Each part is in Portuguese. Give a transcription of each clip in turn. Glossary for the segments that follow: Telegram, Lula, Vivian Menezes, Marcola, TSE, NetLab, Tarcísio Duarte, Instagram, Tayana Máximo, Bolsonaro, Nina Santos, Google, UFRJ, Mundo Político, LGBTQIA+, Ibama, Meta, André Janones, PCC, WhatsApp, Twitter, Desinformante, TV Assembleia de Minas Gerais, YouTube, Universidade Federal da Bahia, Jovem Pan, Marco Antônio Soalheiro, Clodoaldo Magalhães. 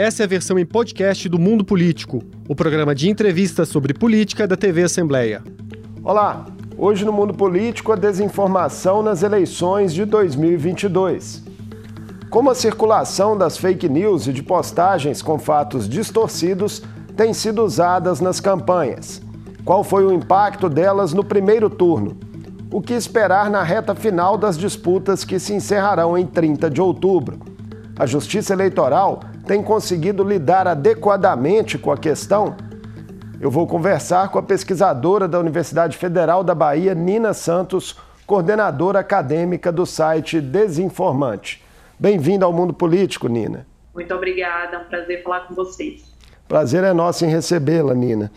Essa é a versão em podcast do Mundo Político, o programa de entrevistas sobre política da TV Assembleia. Olá! Hoje no Mundo Político, a desinformação nas eleições de 2022. Como a circulação das fake news e de postagens com fatos distorcidos tem sido usadas nas campanhas? Qual foi o impacto delas no primeiro turno? O que esperar na reta final das disputas que se encerrarão em 30 de outubro? A Justiça Eleitoral tem conseguido lidar adequadamente com a questão? Eu vou conversar com a pesquisadora da Universidade Federal da Bahia, Nina Santos, coordenadora acadêmica do site Desinformante. Bem-vinda ao Mundo Político, Nina. Muito obrigada, é um prazer falar com vocês. Prazer é nosso em recebê-la, Nina.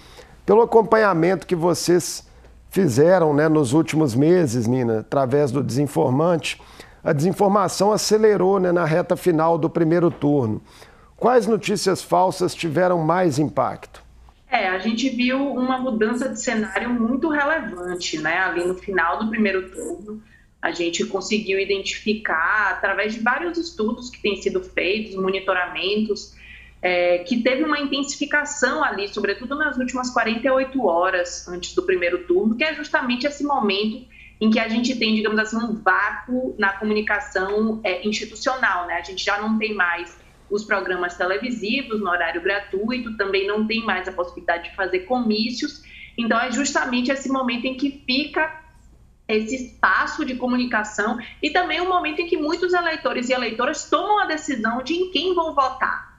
Pelo acompanhamento que vocês fizeram, nos últimos meses, Nina, através do Desinformante, a desinformação acelerou, na reta final do primeiro turno. Quais notícias falsas tiveram mais impacto? A gente viu uma mudança de cenário muito relevante, ali no final do primeiro turno. A gente conseguiu identificar, através de vários estudos que têm sido feitos, monitoramentos, que teve uma intensificação ali, sobretudo nas últimas 48 horas antes do primeiro turno, que é justamente esse momento em que a gente tem, digamos assim, um vácuo na comunicação institucional, A gente já não tem mais os programas televisivos no horário gratuito, também não tem mais a possibilidade de fazer comícios. Então, é justamente esse momento em que fica esse espaço de comunicação e também o momento em que muitos eleitores e eleitoras tomam a decisão de em quem vão votar,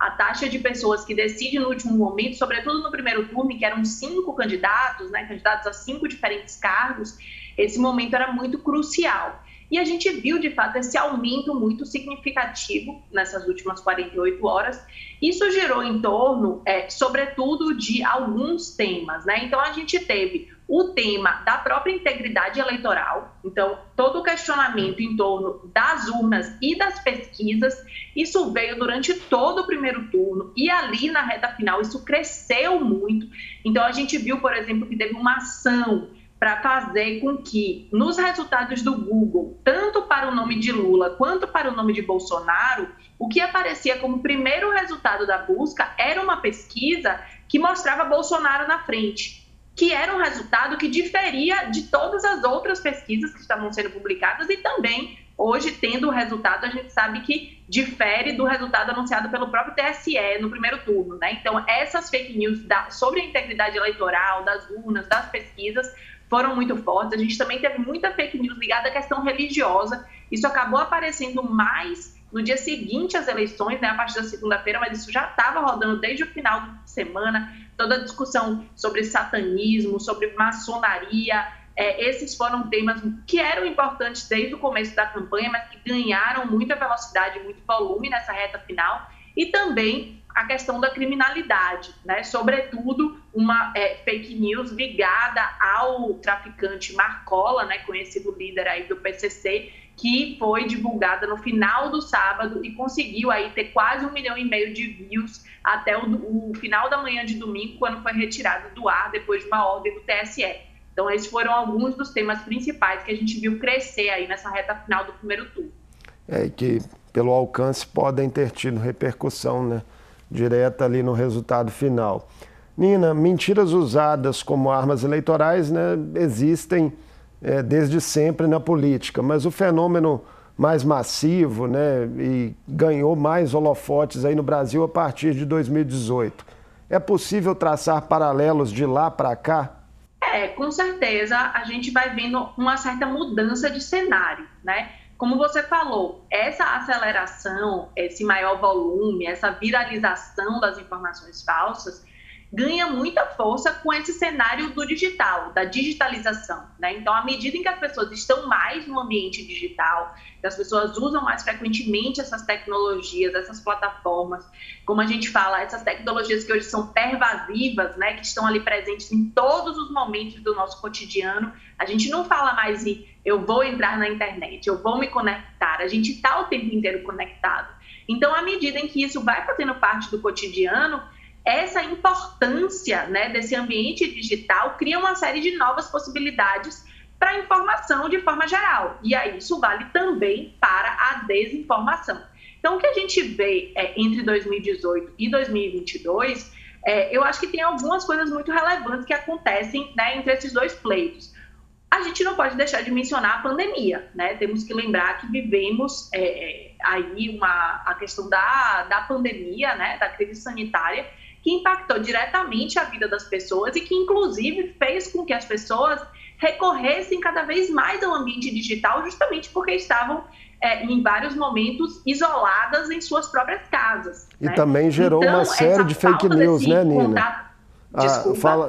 A taxa de pessoas que decidem no último momento, sobretudo no primeiro turno, que eram 5 candidatos, candidatos a 5 diferentes cargos, esse momento era muito crucial. E a gente viu, de fato, esse aumento muito significativo nessas últimas 48 horas. Isso girou em torno, sobretudo, de alguns temas, Então, a gente teve o tema da própria integridade eleitoral. Então, todo o questionamento em torno das urnas e das pesquisas, isso veio durante todo o primeiro turno. E ali, na reta final, isso cresceu muito. Então, a gente viu, por exemplo, que teve uma ação para fazer com que, nos resultados do Google, tanto para o nome de Lula quanto para o nome de Bolsonaro, o que aparecia como primeiro resultado da busca era uma pesquisa que mostrava Bolsonaro na frente, que era um resultado que diferia de todas as outras pesquisas que estavam sendo publicadas e também, hoje, tendo o resultado, a gente sabe que difere do resultado anunciado pelo próprio TSE no primeiro turno, Então, essas fake news sobre a integridade eleitoral, das urnas, das pesquisas, foram muito fortes. A gente também teve muita fake news ligada à questão religiosa. Isso acabou aparecendo mais no dia seguinte às eleições, a partir da segunda-feira, mas isso já estava rodando desde o final de semana. Toda a discussão sobre satanismo, sobre maçonaria, esses foram temas que eram importantes desde o começo da campanha, mas que ganharam muita velocidade, muito volume nessa reta final. E também a questão da criminalidade, Sobretudo, uma fake news ligada ao traficante Marcola, conhecido líder aí do PCC, que foi divulgada no final do sábado e conseguiu aí ter quase 1,5 milhão de views até o final da manhã de domingo, quando foi retirado do ar depois de uma ordem do TSE. Então, esses foram alguns dos temas principais que a gente viu crescer aí nessa reta final do primeiro turno. Que, pelo alcance, podem ter tido repercussão, direta ali no resultado final. Nina, mentiras usadas como armas eleitorais existem desde sempre na política, mas o fenômeno mais massivo e ganhou mais holofotes aí no Brasil a partir de 2018. É possível traçar paralelos de lá para cá? Com certeza a gente vai vendo uma certa mudança de cenário, Como você falou, essa aceleração, esse maior volume, essa viralização das informações falsas ganha muita força com esse cenário do digital, da digitalização, Então, à medida em que as pessoas estão mais no ambiente digital, que as pessoas usam mais frequentemente essas tecnologias, essas plataformas, como a gente fala, essas tecnologias que hoje são pervasivas, que estão ali presentes em todos os momentos do nosso cotidiano, a gente não fala mais em eu vou entrar na internet, eu vou me conectar, a gente está o tempo inteiro conectado. Então, à medida em que isso vai fazendo parte do cotidiano, essa importância desse ambiente digital cria uma série de novas possibilidades para a informação de forma geral. E aí isso vale também para a desinformação. Então, o que a gente vê entre 2018 e 2022, eu acho que tem algumas coisas muito relevantes que acontecem, né, entre esses dois pleitos. A gente não pode deixar de mencionar a pandemia, né? Temos que lembrar que vivemos aí a questão da pandemia, né, da crise sanitária, que impactou diretamente a vida das pessoas e que, inclusive, fez com que as pessoas recorressem cada vez mais ao ambiente digital, justamente porque estavam, em vários momentos, isoladas em suas próprias casas. E né? Também gerou uma série de fake news, né, Nina?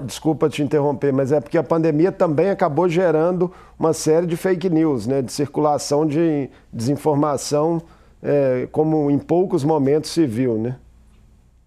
Desculpa te interromper, mas é porque a pandemia também acabou gerando uma série de fake news, né, de circulação de desinformação, como em poucos momentos se viu, né?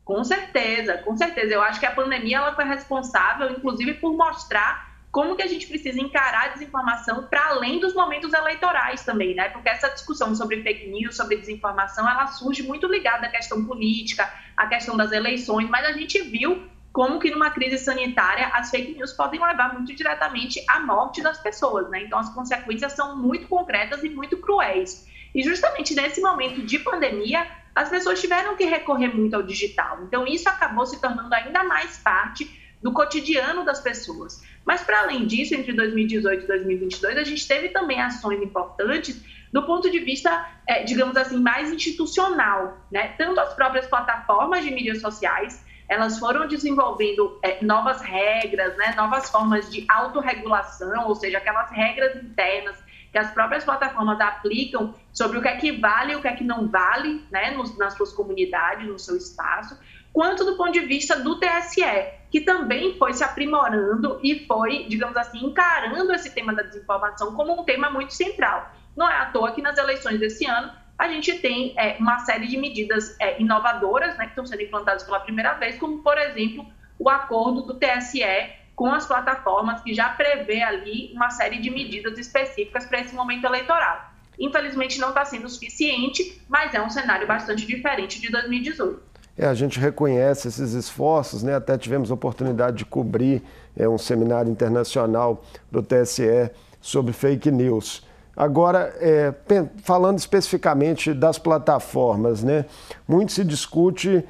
Com certeza, com certeza. Eu acho que a pandemia ela foi responsável, inclusive, por mostrar como que a gente precisa encarar a desinformação para além dos momentos eleitorais também, né? Porque essa discussão sobre fake news, sobre desinformação, ela surge muito ligada à questão política, à questão das eleições, mas a gente viu como que numa crise sanitária as fake news podem levar muito diretamente à morte das pessoas, né? Então as consequências são muito concretas e muito cruéis. E justamente nesse momento de pandemia, as pessoas tiveram que recorrer muito ao digital. Então isso acabou se tornando ainda mais parte do cotidiano das pessoas. Mas para além disso, entre 2018 e 2022, a gente teve também ações importantes do ponto de vista, digamos assim, mais institucional, né? Tanto as próprias plataformas de mídias sociais, elas foram desenvolvendo novas regras, né, novas formas de autorregulação, ou seja, aquelas regras internas que as próprias plataformas aplicam sobre o que é que vale e o que é que não vale, né, nas suas comunidades, no seu espaço, quanto do ponto de vista do TSE, que também foi se aprimorando e foi, digamos assim, encarando esse tema da desinformação como um tema muito central. Não é à toa que nas eleições desse ano, a gente tem uma série de medidas inovadoras, né, que estão sendo implantadas pela primeira vez, como, por exemplo, o acordo do TSE com as plataformas, que já prevê ali uma série de medidas específicas para esse momento eleitoral. Infelizmente, não está sendo suficiente, mas é um cenário bastante diferente de 2018. A gente reconhece esses esforços, né? Até tivemos a oportunidade de cobrir um seminário internacional do TSE sobre fake news. Agora, falando especificamente das plataformas, né? Muito se discute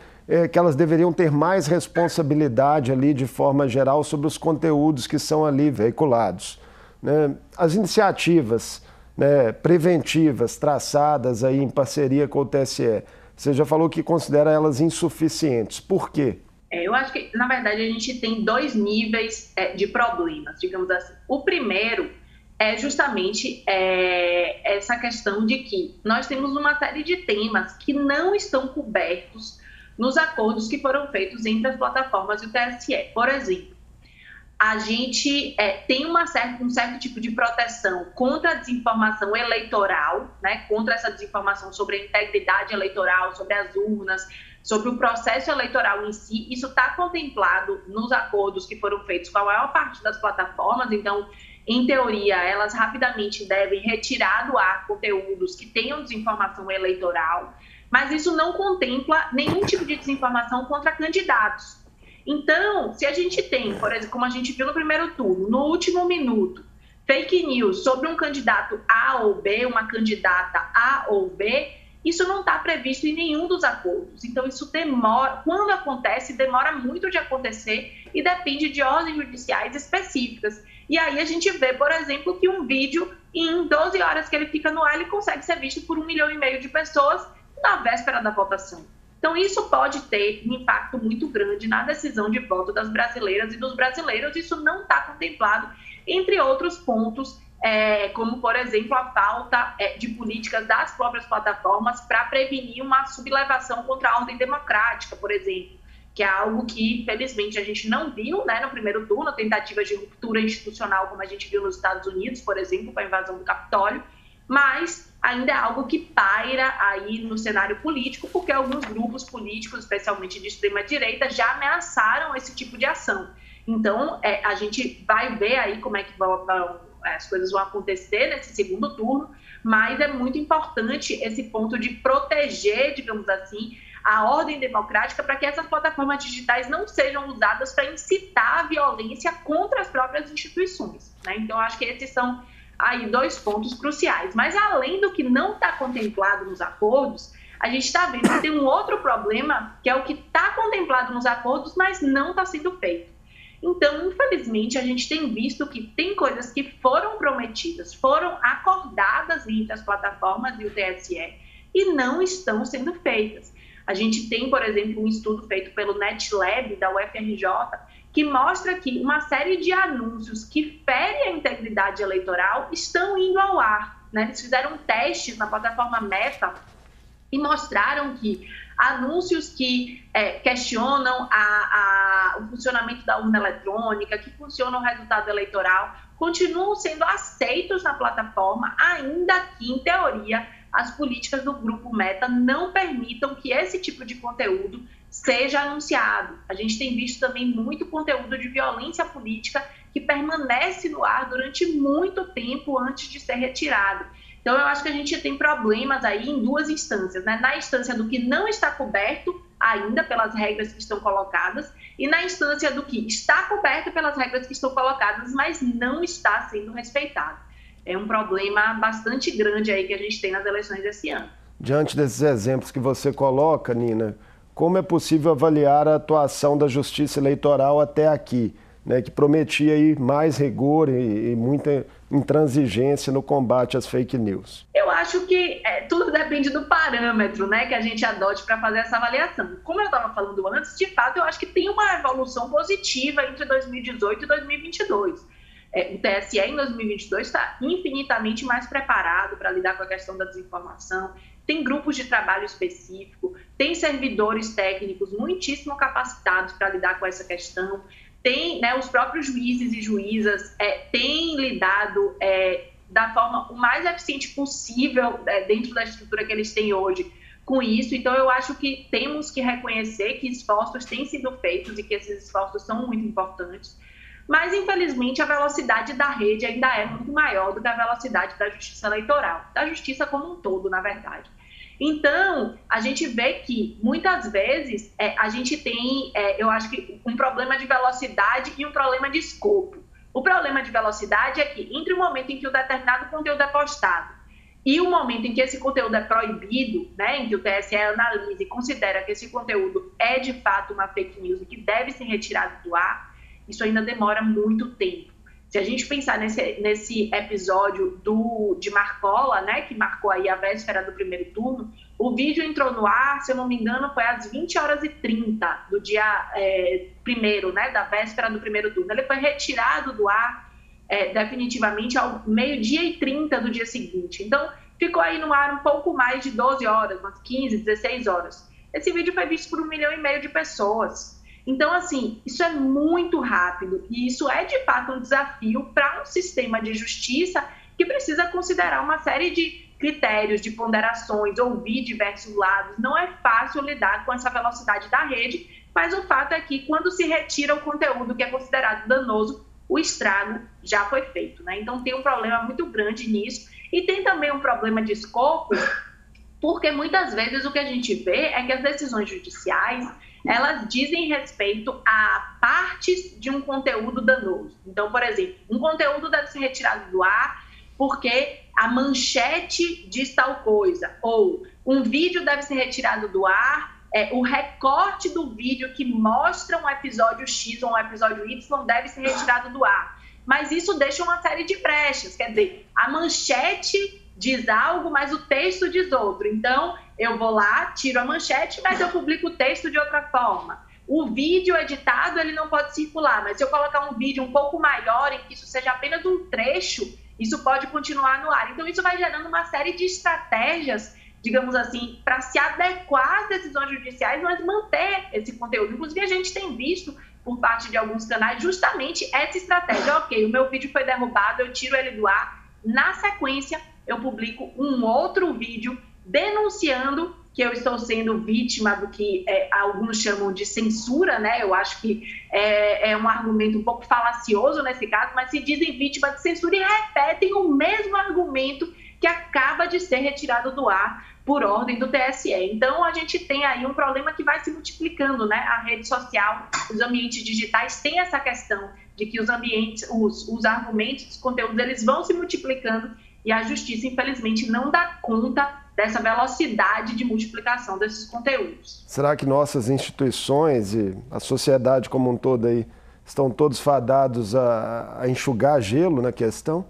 que elas deveriam ter mais responsabilidade ali de forma geral sobre os conteúdos que são ali veiculados, né? As iniciativas, né, preventivas traçadas aí em parceria com o TSE, você já falou que considera elas insuficientes. Por quê? Eu acho que, na verdade, a gente tem dois níveis de problemas, digamos assim. O primeiro é justamente essa questão de que nós temos uma série de temas que não estão cobertos nos acordos que foram feitos entre as plataformas e o TSE. Por exemplo, a gente tem um certo tipo de proteção contra a desinformação eleitoral, né, contra essa desinformação sobre a integridade eleitoral, sobre as urnas, sobre o processo eleitoral em si. Isso está contemplado nos acordos que foram feitos com a maior parte das plataformas. Então, em teoria, elas rapidamente devem retirar do ar conteúdos que tenham desinformação eleitoral, mas isso não contempla nenhum tipo de desinformação contra candidatos. Então, se a gente tem, por exemplo, como a gente viu no primeiro turno, no último minuto, fake news sobre um candidato A ou B, uma candidata A ou B, isso não está previsto em nenhum dos acordos. Então, isso demora, quando acontece, demora muito de acontecer e depende de ordens judiciais específicas. E aí a gente vê, por exemplo, que um vídeo, em 12 horas que ele fica no ar, ele consegue ser visto por 1,5 milhão de pessoas na véspera da votação. Então, isso pode ter um impacto muito grande na decisão de voto das brasileiras e dos brasileiros. Isso não está contemplado, entre outros pontos, como, por exemplo, a falta de políticas das próprias plataformas para prevenir uma sublevação contra a ordem democrática, por exemplo, que é algo que, felizmente, a gente não viu, né, no primeiro turno, tentativas de ruptura institucional, como a gente viu nos Estados Unidos, por exemplo, com a invasão do Capitólio, mas ainda é algo que paira aí no cenário político, porque alguns grupos políticos, especialmente de extrema-direita, já ameaçaram esse tipo de ação. Então, a gente vai ver aí como é que as coisas vão acontecer nesse segundo turno, mas é muito importante esse ponto de proteger, digamos assim, a ordem democrática para que essas plataformas digitais não sejam usadas para incitar a violência contra as próprias instituições, né? Então, acho que esses são aí dois pontos cruciais. Mas, além do que não está contemplado nos acordos, a gente está vendo que tem um outro problema, que é o que está contemplado nos acordos, mas não está sendo feito. Então, infelizmente, a gente tem visto que tem coisas que foram prometidas, foram acordadas entre as plataformas e o TSE e não estão sendo feitas. A gente tem, por exemplo, um estudo feito pelo NetLab da UFRJ, que mostra que uma série de anúncios que ferem a integridade eleitoral estão indo ao ar. Né? Eles fizeram testes na plataforma Meta e mostraram que anúncios que questionam o funcionamento da urna eletrônica, que questionam o resultado eleitoral, continuam sendo aceitos na plataforma, ainda que, em teoria, as políticas do grupo Meta não permitam que esse tipo de conteúdo seja anunciado. A gente tem visto também muito conteúdo de violência política que permanece no ar durante muito tempo antes de ser retirado. Então, eu acho que a gente tem problemas aí em duas instâncias, né? Na instância do que não está coberto ainda pelas regras que estão colocadas e na instância do que está coberto pelas regras que estão colocadas, mas não está sendo respeitado. É um problema bastante grande aí que a gente tem nas eleições desse ano. Diante desses exemplos que você coloca, Nina, como é possível avaliar a atuação da Justiça Eleitoral até aqui, né, que prometia aí mais rigor e muita intransigência no combate às fake news? Eu acho que tudo depende do parâmetro, né, que a gente adote para fazer essa avaliação. Como eu estava falando antes, de fato, eu acho que tem uma evolução positiva entre 2018 e 2022. O TSE em 2022 está infinitamente mais preparado para lidar com a questão da desinformação, tem grupos de trabalho específico, tem servidores técnicos muitíssimo capacitados para lidar com essa questão, tem, né, os próprios juízes e juízas têm lidado da forma o mais eficiente possível dentro da estrutura que eles têm hoje com isso. Então, eu acho que temos que reconhecer que esforços têm sido feitos e que esses esforços são muito importantes, mas, infelizmente, a velocidade da rede ainda é muito maior do que a velocidade da justiça eleitoral, da justiça como um todo, na verdade. Então, a gente vê que, muitas vezes, a gente tem, eu acho que, um problema de velocidade e um problema de escopo. O problema de velocidade é que, entre o momento em que um determinado conteúdo é postado e o momento em que esse conteúdo é proibido, né, em que o TSE analisa e considera que esse conteúdo é, de fato, uma fake news e que deve ser retirado do ar, isso ainda demora muito tempo. Se a gente pensar nesse episódio de Marcola, né, que marcou aí a véspera do primeiro turno, o vídeo entrou no ar, se eu não me engano, foi às 20h30 do dia primeiro, né, da véspera do primeiro turno. Ele foi retirado do ar definitivamente ao 12h30 do dia seguinte. Então, ficou aí no ar um pouco mais de 12 horas, umas 15, 16 horas. Esse vídeo foi visto por 1,5 milhão de pessoas. Então, assim, isso é muito rápido e isso é, de fato, um desafio para um sistema de justiça que precisa considerar uma série de critérios, de ponderações, ouvir diversos lados. Não é fácil lidar com essa velocidade da rede, mas o fato é que, quando se retira o conteúdo que é considerado danoso, o estrago já foi feito, né? Então, tem um problema muito grande nisso e tem também um problema de escopo, porque muitas vezes o que a gente vê é que as decisões judiciais, elas dizem respeito a partes de um conteúdo danoso. Então, por exemplo, um conteúdo deve ser retirado do ar porque a manchete diz tal coisa, ou um vídeo deve ser retirado do ar, o recorte do vídeo que mostra um episódio X ou um episódio Y deve ser retirado do ar. Mas isso deixa uma série de brechas, quer dizer, a manchete diz algo, mas o texto diz outro. Então, eu vou lá, tiro a manchete, mas eu publico o texto de outra forma. O vídeo editado, ele não pode circular, mas se eu colocar um vídeo um pouco maior, em que isso seja apenas um trecho, isso pode continuar no ar. Então, isso vai gerando uma série de estratégias, digamos assim, para se adequar às decisões judiciais, mas manter esse conteúdo. Inclusive, a gente tem visto, por parte de alguns canais, justamente essa estratégia. Ok, o meu vídeo foi derrubado, eu tiro ele do ar, na sequência, eu publico um outro vídeo denunciando que eu estou sendo vítima do que alguns chamam de censura, né? Eu acho que é um argumento um pouco falacioso nesse caso, mas se dizem vítima de censura e repetem o mesmo argumento que acaba de ser retirado do ar por ordem do TSE. Então, a gente tem aí um problema que vai se multiplicando, né? A rede social, os ambientes digitais têm essa questão de que os ambientes, os argumentos, os conteúdos, eles vão se multiplicando. E a justiça, infelizmente, não dá conta dessa velocidade de multiplicação desses conteúdos. Será que nossas instituições e a sociedade como um todo aí estão todos fadados a enxugar gelo na questão?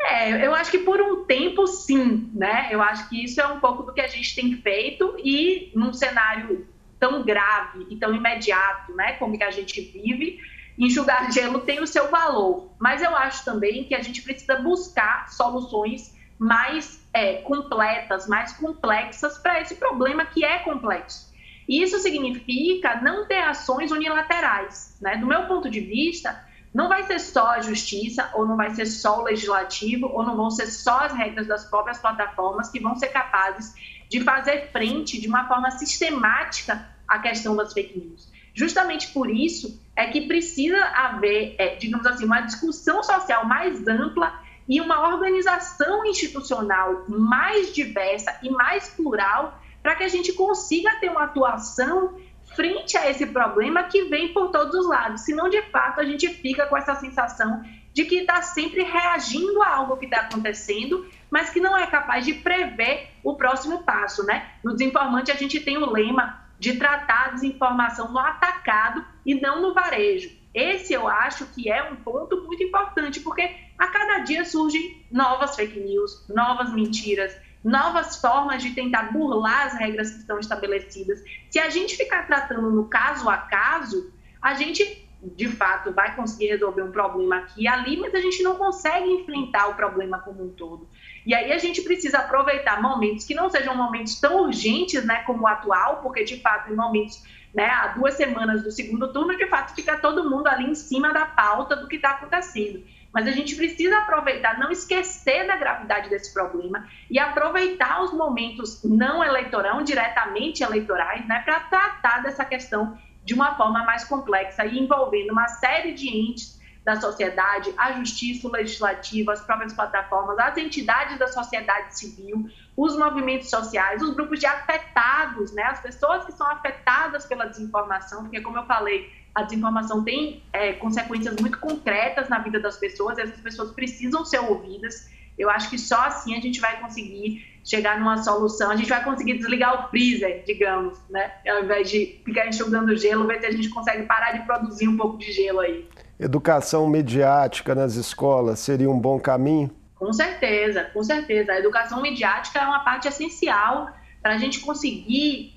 É, eu acho que por um tempo sim, né? Eu acho que isso é um pouco do que a gente tem feito e num cenário tão grave e tão imediato, né, como que a gente vive, enxugar gelo tem o seu valor. Mas eu acho também que a gente precisa buscar soluções mais completas, mais complexas para esse problema que é complexo. E isso significa não ter ações unilaterais, né? Do meu ponto de vista, não vai ser só a justiça, ou não vai ser só o legislativo, ou não vão ser só as regras das próprias plataformas que vão ser capazes de fazer frente de uma forma sistemática à questão das fake news. Justamente por isso é que precisa haver, digamos assim, uma discussão social mais ampla e uma organização institucional mais diversa e mais plural para que a gente consiga ter uma atuação frente a esse problema que vem por todos os lados, senão de fato a gente fica com essa sensação de que está sempre reagindo a algo que está acontecendo, mas que não é capaz de prever o próximo passo, né? No Desinformante a gente tem o lema de tratar a desinformação no atacado e não no varejo. Esse eu acho que é um ponto muito importante, porque a cada dia surgem novas fake news, novas mentiras, novas formas de tentar burlar as regras que estão estabelecidas. Se a gente ficar tratando no caso a caso, a gente, de fato, vai conseguir resolver um problema aqui e ali, mas a gente não consegue enfrentar o problema como um todo. E aí a gente precisa aproveitar momentos que não sejam momentos tão urgentes, né, como o atual, porque, de fato, em momentos, né, há 2 semanas do segundo turno, de fato, fica todo mundo ali em cima da pauta do que está acontecendo. Mas a gente precisa aproveitar, não esquecer da gravidade desse problema e aproveitar os momentos não eleitorais, diretamente eleitorais, né, para tratar dessa questão de uma forma mais complexa e envolvendo uma série de entes da sociedade, a justiça, o legislativo, as próprias plataformas, as entidades da sociedade civil, os movimentos sociais, os grupos de afetados, né, as pessoas que são afetadas pela desinformação, porque, como eu falei, a desinformação tem consequências muito concretas na vida das pessoas e essas pessoas precisam ser ouvidas. Eu acho que só assim a gente vai conseguir chegar numa solução, a gente vai conseguir desligar o freezer, digamos, né? Ao invés de ficar enxugando gelo, ver se a gente consegue parar de produzir um pouco de gelo aí. Educação mediática nas escolas seria um bom caminho? Com certeza, com certeza. A educação mediática é uma parte essencial para a gente conseguir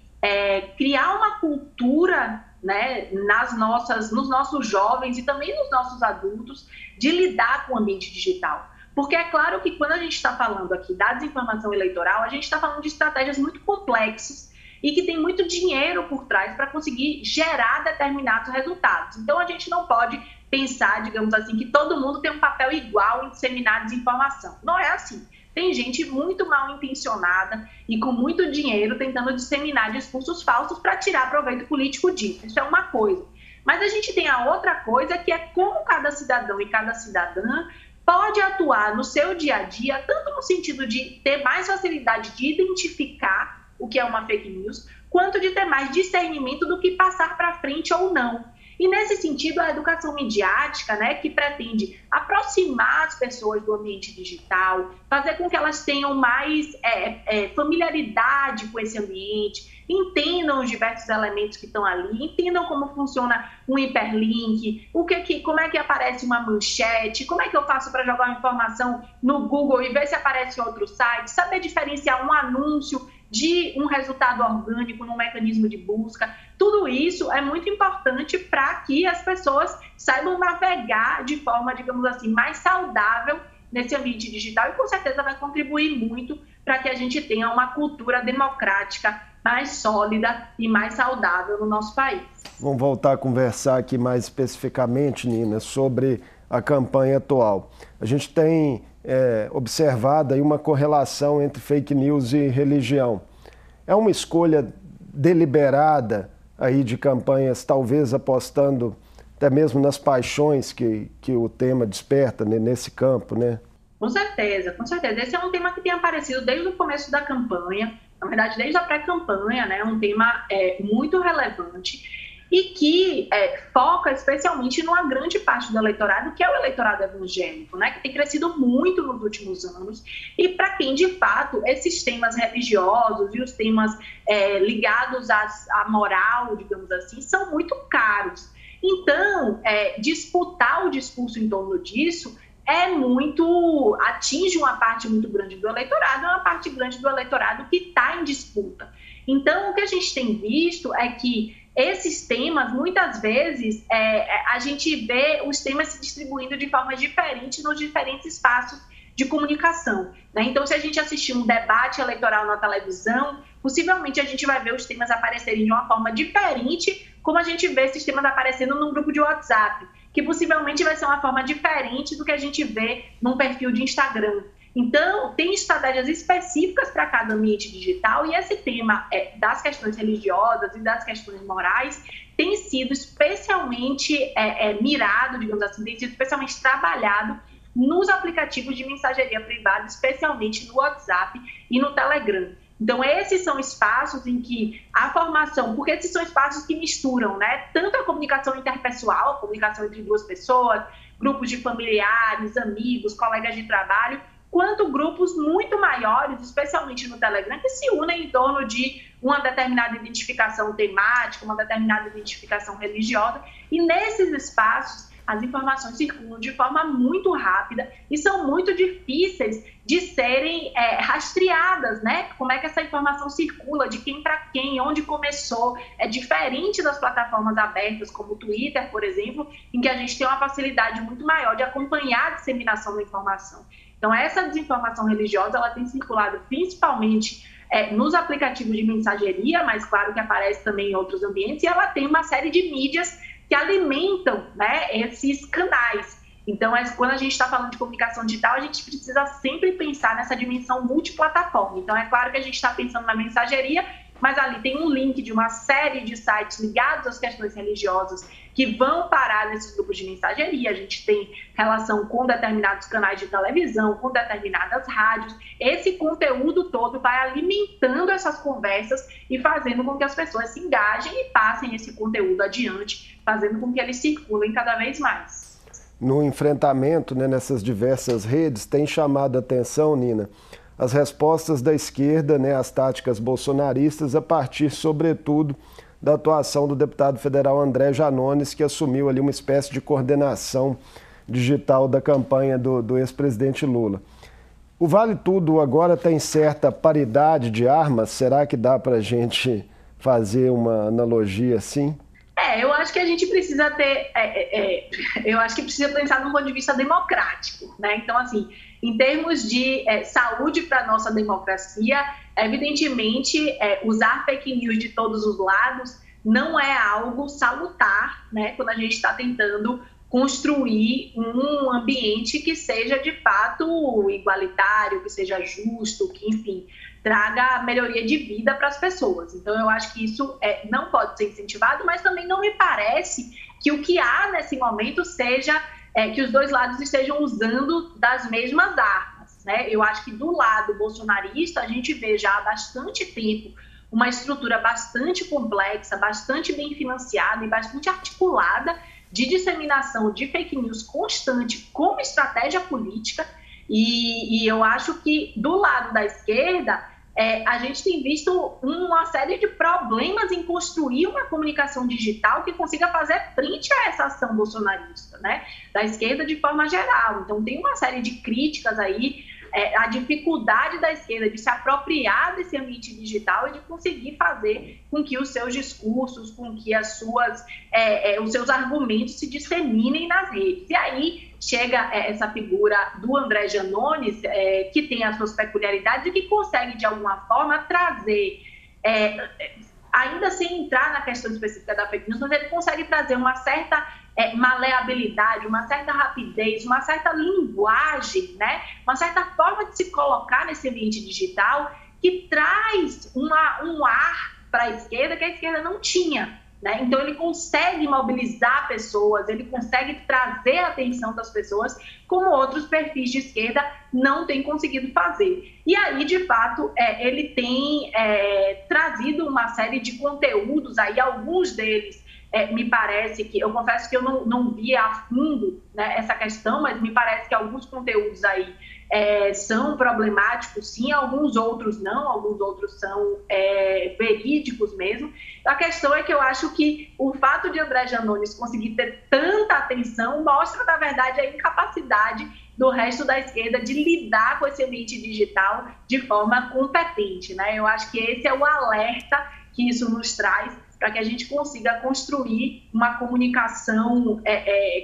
criar uma cultura, né, nos nossos jovens e também nos nossos adultos, de lidar com o ambiente digital. Porque é claro que quando a gente está falando aqui da desinformação eleitoral, a gente está falando de estratégias muito complexas e que tem muito dinheiro por trás para conseguir gerar determinados resultados. Então, a gente não pode pensar, digamos assim, que todo mundo tem um papel igual em disseminar desinformação. Não é assim. Tem gente muito mal intencionada e com muito dinheiro tentando disseminar discursos falsos para tirar proveito político disso. Isso é uma coisa. Mas a gente tem a outra coisa, que é como cada cidadão e cada cidadã pode atuar no seu dia a dia, tanto no sentido de ter mais facilidade de identificar o que é uma fake news, quanto de ter mais discernimento do que passar para frente ou não. E nesse sentido, a educação midiática, né, que pretende aproximar as pessoas do ambiente digital, fazer com que elas tenham mais familiaridade com esse ambiente, entendam os diversos elementos que estão ali, entendam como funciona um hiperlink, como é que aparece uma manchete, como é que eu faço para jogar uma informação no Google e ver se aparece outro site, saber diferenciar um anúncio de um resultado orgânico, num mecanismo de busca. Tudo isso é muito importante para que as pessoas saibam navegar de forma, digamos assim, mais saudável nesse ambiente digital e com certeza vai contribuir muito para que a gente tenha uma cultura democrática mais sólida e mais saudável no nosso país. Vamos voltar a conversar aqui mais especificamente, Nina, sobre a campanha atual. A gente tem observada aí uma correlação entre fake news e religião. É uma escolha deliberada aí de campanhas, talvez apostando até mesmo nas paixões que o tema desperta, né, nesse campo, né? Com certeza, com certeza. Esse é um tema que tem aparecido desde o começo da campanha, na verdade desde a pré-campanha, né? Um tema muito relevante. e que foca especialmente numa grande parte do eleitorado, que é o eleitorado evangélico, né, que tem crescido muito nos últimos anos, e para quem, de fato, esses temas religiosos e os temas ligados à moral, digamos assim, são muito caros. Então, disputar o discurso em torno disso atinge uma parte muito grande do eleitorado, é uma parte grande do eleitorado que está em disputa. Então, o que a gente tem visto é que esses temas, muitas vezes, a gente vê os temas se distribuindo de forma diferente nos diferentes espaços de comunicação, né? Então, se a gente assistir um debate eleitoral na televisão, possivelmente a gente vai ver os temas aparecerem de uma forma diferente, como a gente vê esses temas aparecendo num grupo de WhatsApp, que possivelmente vai ser uma forma diferente do que a gente vê num perfil de Instagram. Então, tem estratégias específicas para cada ambiente digital, e esse tema das questões religiosas e das questões morais tem sido especialmente mirado, digamos assim, tem sido especialmente trabalhado nos aplicativos de mensageria privada, especialmente no WhatsApp e no Telegram. Então, esses são espaços em que a formação, porque esses são espaços que misturam, né, tanto a comunicação interpessoal, a comunicação entre duas pessoas, grupos de familiares, amigos, colegas de trabalho, quanto grupos muito maiores, especialmente no Telegram, que se unem em torno de uma determinada identificação temática, uma determinada identificação religiosa, e nesses espaços as informações circulam de forma muito rápida e são muito difíceis de serem rastreadas, né? Como é que essa informação circula, de quem para quem, onde começou. É diferente das plataformas abertas, como o Twitter, por exemplo, em que a gente tem uma facilidade muito maior de acompanhar a disseminação da informação. Então, essa desinformação religiosa, ela tem circulado principalmente nos aplicativos de mensageria, mas claro que aparece também em outros ambientes, e ela tem uma série de mídias que alimentam, né, esses canais. Então, quando a gente está falando de comunicação digital, a gente precisa sempre pensar nessa dimensão multiplataforma. Então, é claro que a gente está pensando na mensageria, mas ali tem um link de uma série de sites ligados às questões religiosas que vão parar nesses grupos de mensageria. A gente tem relação com determinados canais de televisão, com determinadas rádios. Esse conteúdo todo vai alimentando essas conversas e fazendo com que as pessoas se engajem e passem esse conteúdo adiante, fazendo com que eles circulem cada vez mais. No enfrentamento, né, nessas diversas redes, tem chamado a atenção, Nina, as respostas da esquerda, né, às táticas bolsonaristas, a partir, sobretudo, da atuação do deputado federal André Janones, que assumiu ali uma espécie de coordenação digital da campanha do ex-presidente Lula. O Vale Tudo agora tem certa paridade de armas? Será que dá para a gente fazer uma analogia assim? Eu acho que a gente precisa ter... eu acho que precisa pensar num ponto de vista democrático, né? Então, assim, em termos de saúde para a nossa democracia, evidentemente, usar fake news de todos os lados não é algo salutar, né, quando a gente está tentando construir um ambiente que seja, de fato, igualitário, que seja justo, que, enfim, traga melhoria de vida para as pessoas. Então, eu acho que isso não pode ser incentivado, mas também não me parece que o que há nesse momento seja... que os dois lados estejam usando das mesmas armas, né? Eu acho que do lado bolsonarista a gente vê já há bastante tempo uma estrutura bastante complexa, bastante bem financiada e bastante articulada de disseminação de fake news constante como estratégia política, e eu acho que do lado da esquerda a gente tem visto uma série de problemas em construir uma comunicação digital que consiga fazer frente a essa ação bolsonarista, né, da esquerda de forma geral. Então, tem uma série de críticas aí, a dificuldade da esquerda de se apropriar desse ambiente digital e de conseguir fazer com que os seus discursos, com que as suas, os seus argumentos se disseminem nas redes. E aí chega essa figura do André Janones, que tem as suas peculiaridades e que consegue, de alguma forma, trazer, ainda sem entrar na questão específica da fake news, mas ele consegue trazer uma certa maleabilidade, uma certa rapidez, uma certa linguagem, né? Uma certa forma de se colocar nesse ambiente digital que traz um ar para a esquerda que a esquerda não tinha, né? Então, ele consegue mobilizar pessoas, ele consegue trazer a atenção das pessoas, como outros perfis de esquerda não têm conseguido fazer. E aí, de fato, ele tem trazido uma série de conteúdos, aí, alguns deles me parece que, eu confesso que eu não vi a fundo, né, essa questão, mas me parece que alguns conteúdos aí são problemáticos, sim, alguns outros não, alguns outros são verídicos mesmo. A questão é que eu acho que o fato de André Janones conseguir ter tanta atenção mostra, na verdade, a incapacidade do resto da esquerda de lidar com esse ambiente digital de forma competente, né? Eu acho que esse é o alerta que isso nos traz, para que a gente consiga construir uma comunicação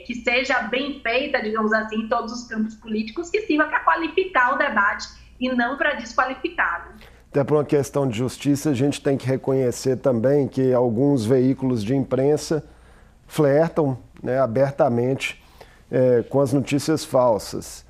que seja bem feita, digamos assim, em todos os campos políticos, que sirva para qualificar o debate e não para desqualificá-lo. Até por uma questão de justiça, a gente tem que reconhecer também que alguns veículos de imprensa flertam, né, abertamente com as notícias falsas,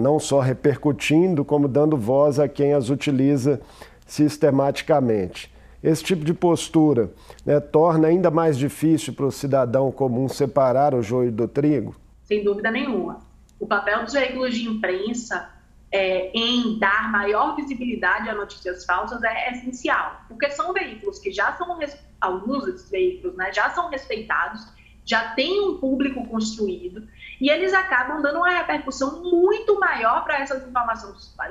não só repercutindo, como dando voz a quem as utiliza sistematicamente. Esse tipo de postura, né, torna ainda mais difícil para o cidadão comum separar o joio do trigo? Sem dúvida nenhuma. O papel dos veículos de imprensa em dar maior visibilidade a notícias falsas é essencial, porque são veículos que já são, alguns desses veículos, né, já são respeitados, já têm um público construído e eles acabam dando uma repercussão muito maior para essas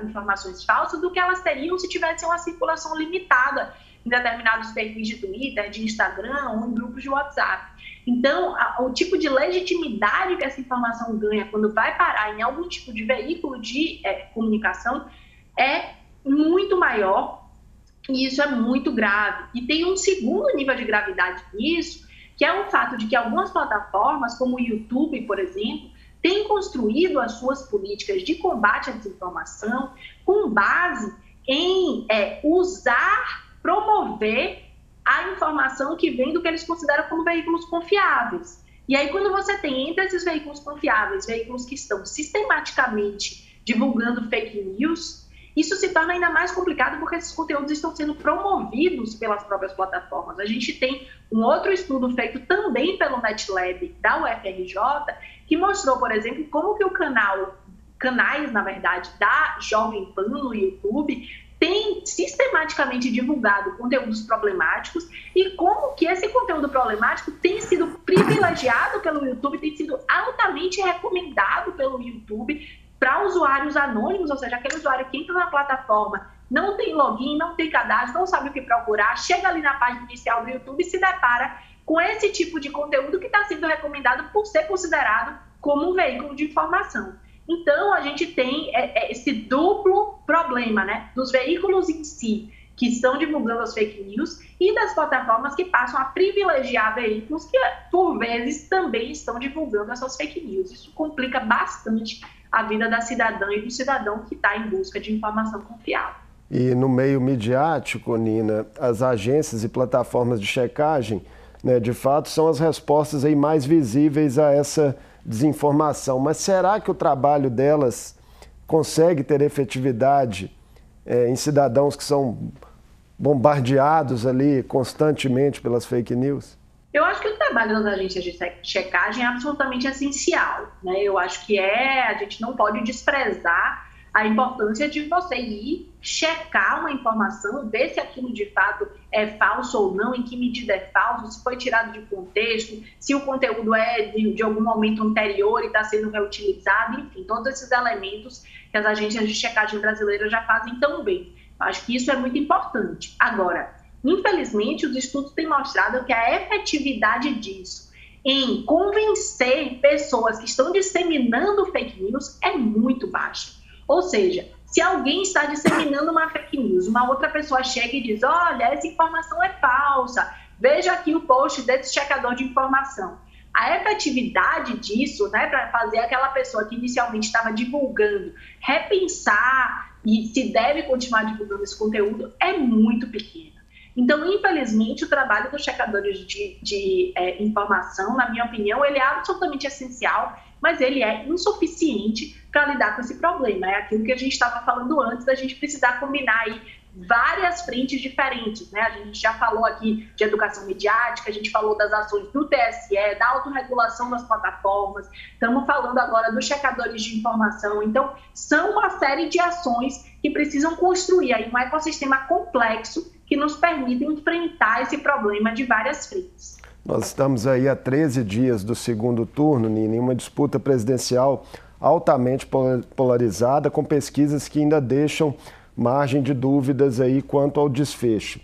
informações falsas do que elas teriam se tivessem uma circulação limitada em determinados perfis de Twitter, de Instagram ou em grupos de WhatsApp. Então, o tipo de legitimidade que essa informação ganha quando vai parar em algum tipo de veículo de comunicação é muito maior, e isso é muito grave. E tem um segundo nível de gravidade nisso, que é o fato de que algumas plataformas, como o YouTube, por exemplo, têm construído as suas políticas de combate à desinformação com base em promover a informação que vem do que eles consideram como veículos confiáveis. E aí, quando você tem entre esses veículos confiáveis, veículos que estão sistematicamente divulgando fake news, isso se torna ainda mais complicado porque esses conteúdos estão sendo promovidos pelas próprias plataformas. A gente tem um outro estudo feito também pelo NetLab da UFRJ, que mostrou, por exemplo, como que canais, na verdade, da Jovem Pan no YouTube tem sistematicamente divulgado conteúdos problemáticos e como que esse conteúdo problemático tem sido privilegiado pelo YouTube, tem sido altamente recomendado pelo YouTube para usuários anônimos, ou seja, aquele usuário que entra na plataforma, não tem login, não tem cadastro, não sabe o que procurar, chega ali na página inicial do YouTube e se depara com esse tipo de conteúdo que está sendo recomendado por ser considerado como um veículo de informação. Então, a gente tem esse duplo problema, né, dos veículos em si, que estão divulgando as fake news, e das plataformas que passam a privilegiar veículos que, por vezes, também estão divulgando essas fake news. Isso complica bastante a vida da cidadã e do cidadão que está em busca de informação confiável. E no meio midiático, Nina, as agências e plataformas de checagem, né, de fato, são as respostas aí mais visíveis a essa desinformação, mas será que o trabalho delas consegue ter efetividade em cidadãos que são bombardeados ali constantemente pelas fake news? Eu acho que o trabalho das agências de checagem é absolutamente essencial, né? Eu acho que a gente não pode desprezar a importância de você ir checar uma informação, ver se aquilo de fato é falso ou não, em que medida é falso, se foi tirado de contexto, se o conteúdo é de algum momento anterior e está sendo reutilizado, enfim, todos esses elementos que as agências de checagem brasileiras já fazem tão bem. Acho que isso é muito importante. Agora, infelizmente, os estudos têm mostrado que a efetividade disso em convencer pessoas que estão disseminando fake news é muito baixa. Ou seja, se alguém está disseminando uma fake news, uma outra pessoa chega e diz, olha, essa informação é falsa, veja aqui o post desse checador de informação. A efetividade disso, né, para fazer aquela pessoa que inicialmente estava divulgando repensar e se deve continuar divulgando esse conteúdo, é muito pequena. Então, infelizmente, o trabalho dos checadores de informação, na minha opinião, ele é absolutamente essencial, mas ele é insuficiente para lidar com esse problema. É aquilo que a gente estava falando antes, da gente precisar combinar aí várias frentes diferentes, né? A gente já falou aqui de educação midiática, a gente falou das ações do TSE, da autorregulação das plataformas, estamos falando agora dos checadores de informação. Então, são uma série de ações que precisam construir aí um ecossistema complexo que nos permita enfrentar esse problema de várias frentes. Nós estamos aí há 13 dias do segundo turno, Nina, em uma disputa presidencial altamente polarizada, com pesquisas que ainda deixam margem de dúvidas aí quanto ao desfecho.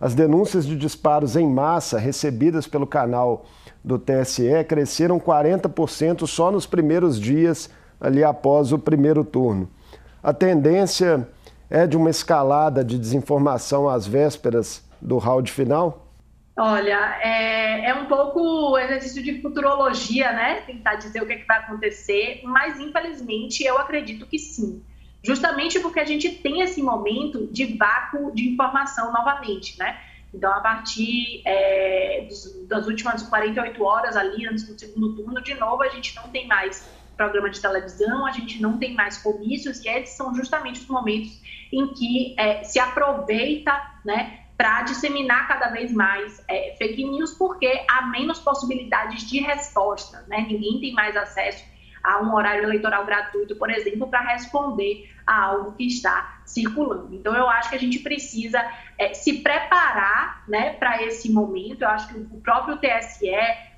As denúncias de disparos em massa recebidas pelo canal do TSE cresceram 40% só nos primeiros dias ali após o primeiro turno. A tendência é de uma escalada de desinformação às vésperas do round final? Olha, é um pouco exercício de futurologia, né? Tentar dizer o que é que vai acontecer, mas infelizmente eu acredito que sim. Justamente porque a gente tem esse momento de vácuo de informação novamente, né? Então, a partir das últimas 48 horas ali, antes do segundo turno, de novo, a gente não tem mais programa de televisão, a gente não tem mais comícios, e esses são justamente os momentos em que se aproveita, né, para disseminar cada vez mais fake news, porque há menos possibilidades de resposta, né? Ninguém tem mais acesso a um horário eleitoral gratuito, por exemplo, para responder a algo que está circulando. Então, eu acho que a gente precisa se preparar, né, para esse momento. Eu acho que o próprio TSE,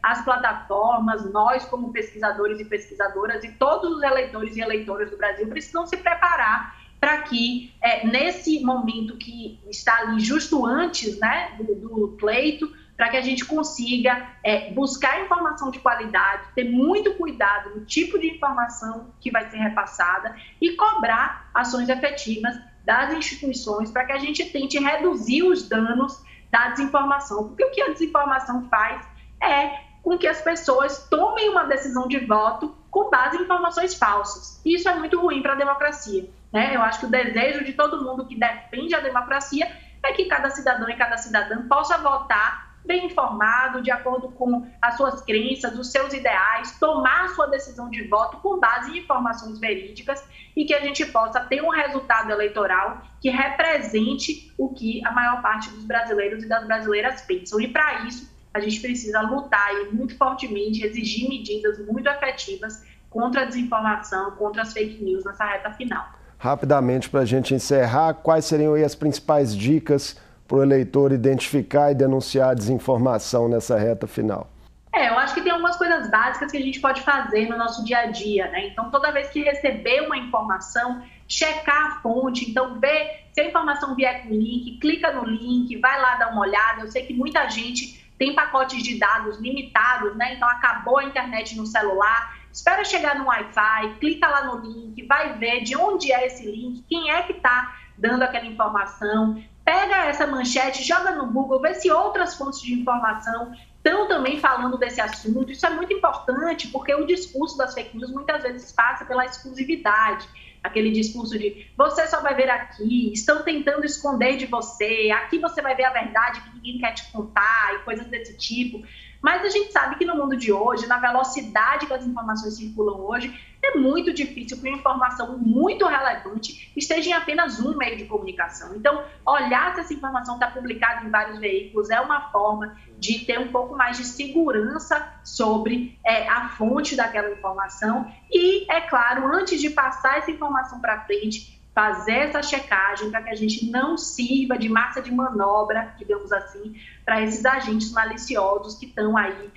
as plataformas, nós como pesquisadores e pesquisadoras e todos os eleitores e eleitoras do Brasil precisam se preparar para que, nesse momento que está ali justo antes, né, do pleito, para que a gente consiga buscar informação de qualidade, ter muito cuidado no tipo de informação que vai ser repassada e cobrar ações efetivas das instituições para que a gente tente reduzir os danos da desinformação. Porque o que a desinformação faz é com que as pessoas tomem uma decisão de voto com base em informações falsas. Isso é muito ruim para a democracia, né? Eu acho que o desejo de todo mundo que defende a democracia é que cada cidadão e cada cidadã possa votar bem informado, de acordo com as suas crenças, os seus ideais, tomar sua decisão de voto com base em informações verídicas e que a gente possa ter um resultado eleitoral que represente o que a maior parte dos brasileiros e das brasileiras pensam. E para isso, a gente precisa lutar muito fortemente, exigir medidas muito efetivas contra a desinformação, contra as fake news nessa reta final. Rapidamente, para a gente encerrar, quais seriam aí as principais dicas para o eleitor identificar e denunciar a desinformação nessa reta final? Eu acho que tem algumas coisas básicas que a gente pode fazer no nosso dia a dia, né? Então, toda vez que receber uma informação, checar a fonte, então ver se a informação vier com link, clica no link, vai lá dar uma olhada. Eu sei que muita gente tem pacotes de dados limitados, né? Então, acabou a internet no celular, espera chegar no Wi-Fi, clica lá no link, vai ver de onde é esse link, quem é que está dando aquela informação, pega essa manchete, joga no Google, vê se outras fontes de informação estão também falando desse assunto. Isso é muito importante porque o discurso das fake news muitas vezes passa pela exclusividade, aquele discurso de você só vai ver aqui, estão tentando esconder de você, aqui você vai ver a verdade que ninguém quer te contar e coisas desse tipo. Mas a gente sabe que no mundo de hoje, na velocidade que as informações circulam hoje, é muito difícil que uma informação muito relevante esteja em apenas um meio de comunicação. Então, olhar se essa informação está publicada em vários veículos é uma forma de ter um pouco mais de segurança sobre a fonte daquela informação. E, é claro, antes de passar essa informação para frente, fazer essa checagem para que a gente não sirva de massa de manobra, digamos assim, para esses agentes maliciosos que estão aí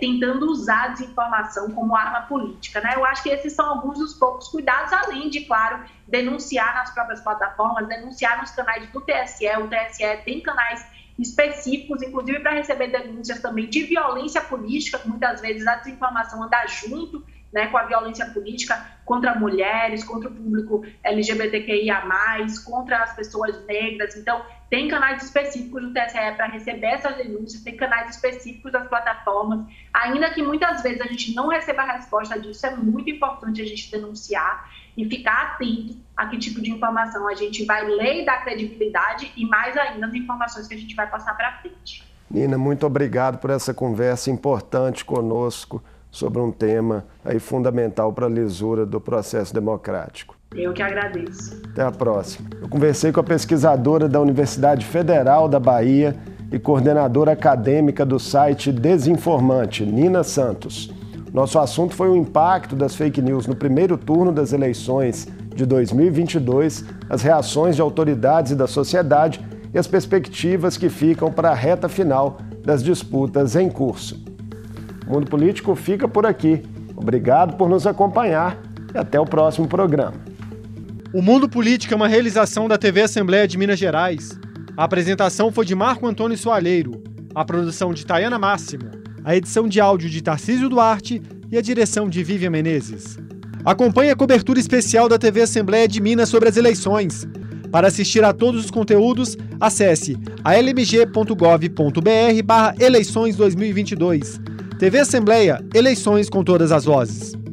tentando usar a desinformação como arma política, né? Eu acho que esses são alguns dos poucos cuidados, além de, claro, denunciar nas próprias plataformas, denunciar nos canais do TSE. O TSE tem canais específicos, inclusive para receber denúncias também de violência política, que muitas vezes a desinformação anda junto, né, com a violência política contra mulheres, contra o público LGBTQIA+, contra as pessoas negras. Então, tem canais específicos do TSE para receber essas denúncias, tem canais específicos das plataformas. Ainda que muitas vezes a gente não receba a resposta disso, é muito importante a gente denunciar e ficar atento a que tipo de informação a gente vai ler e dar credibilidade e mais ainda as informações que a gente vai passar para frente. Nina, muito obrigado por essa conversa importante conosco sobre um tema aí fundamental para a lisura do processo democrático. Eu que agradeço. Até a próxima. Eu conversei com a pesquisadora da Universidade Federal da Bahia e coordenadora acadêmica do site Desinformante, Nina Santos. Nosso assunto foi o impacto das fake news no primeiro turno das eleições de 2022, as reações de autoridades e da sociedade e as perspectivas que ficam para a reta final das disputas em curso. O Mundo Político fica por aqui. Obrigado por nos acompanhar e até o próximo programa. O Mundo Político é uma realização da TV Assembleia de Minas Gerais. A apresentação foi de Marco Antônio Soalheiro, a produção de Tayana Máximo, a edição de áudio de Tarcísio Duarte e a direção de Vivian Menezes. Acompanhe a cobertura especial da TV Assembleia de Minas sobre as eleições. Para assistir a todos os conteúdos, acesse almg.gov.br/eleições2022. TV Assembleia, eleições com todas as vozes.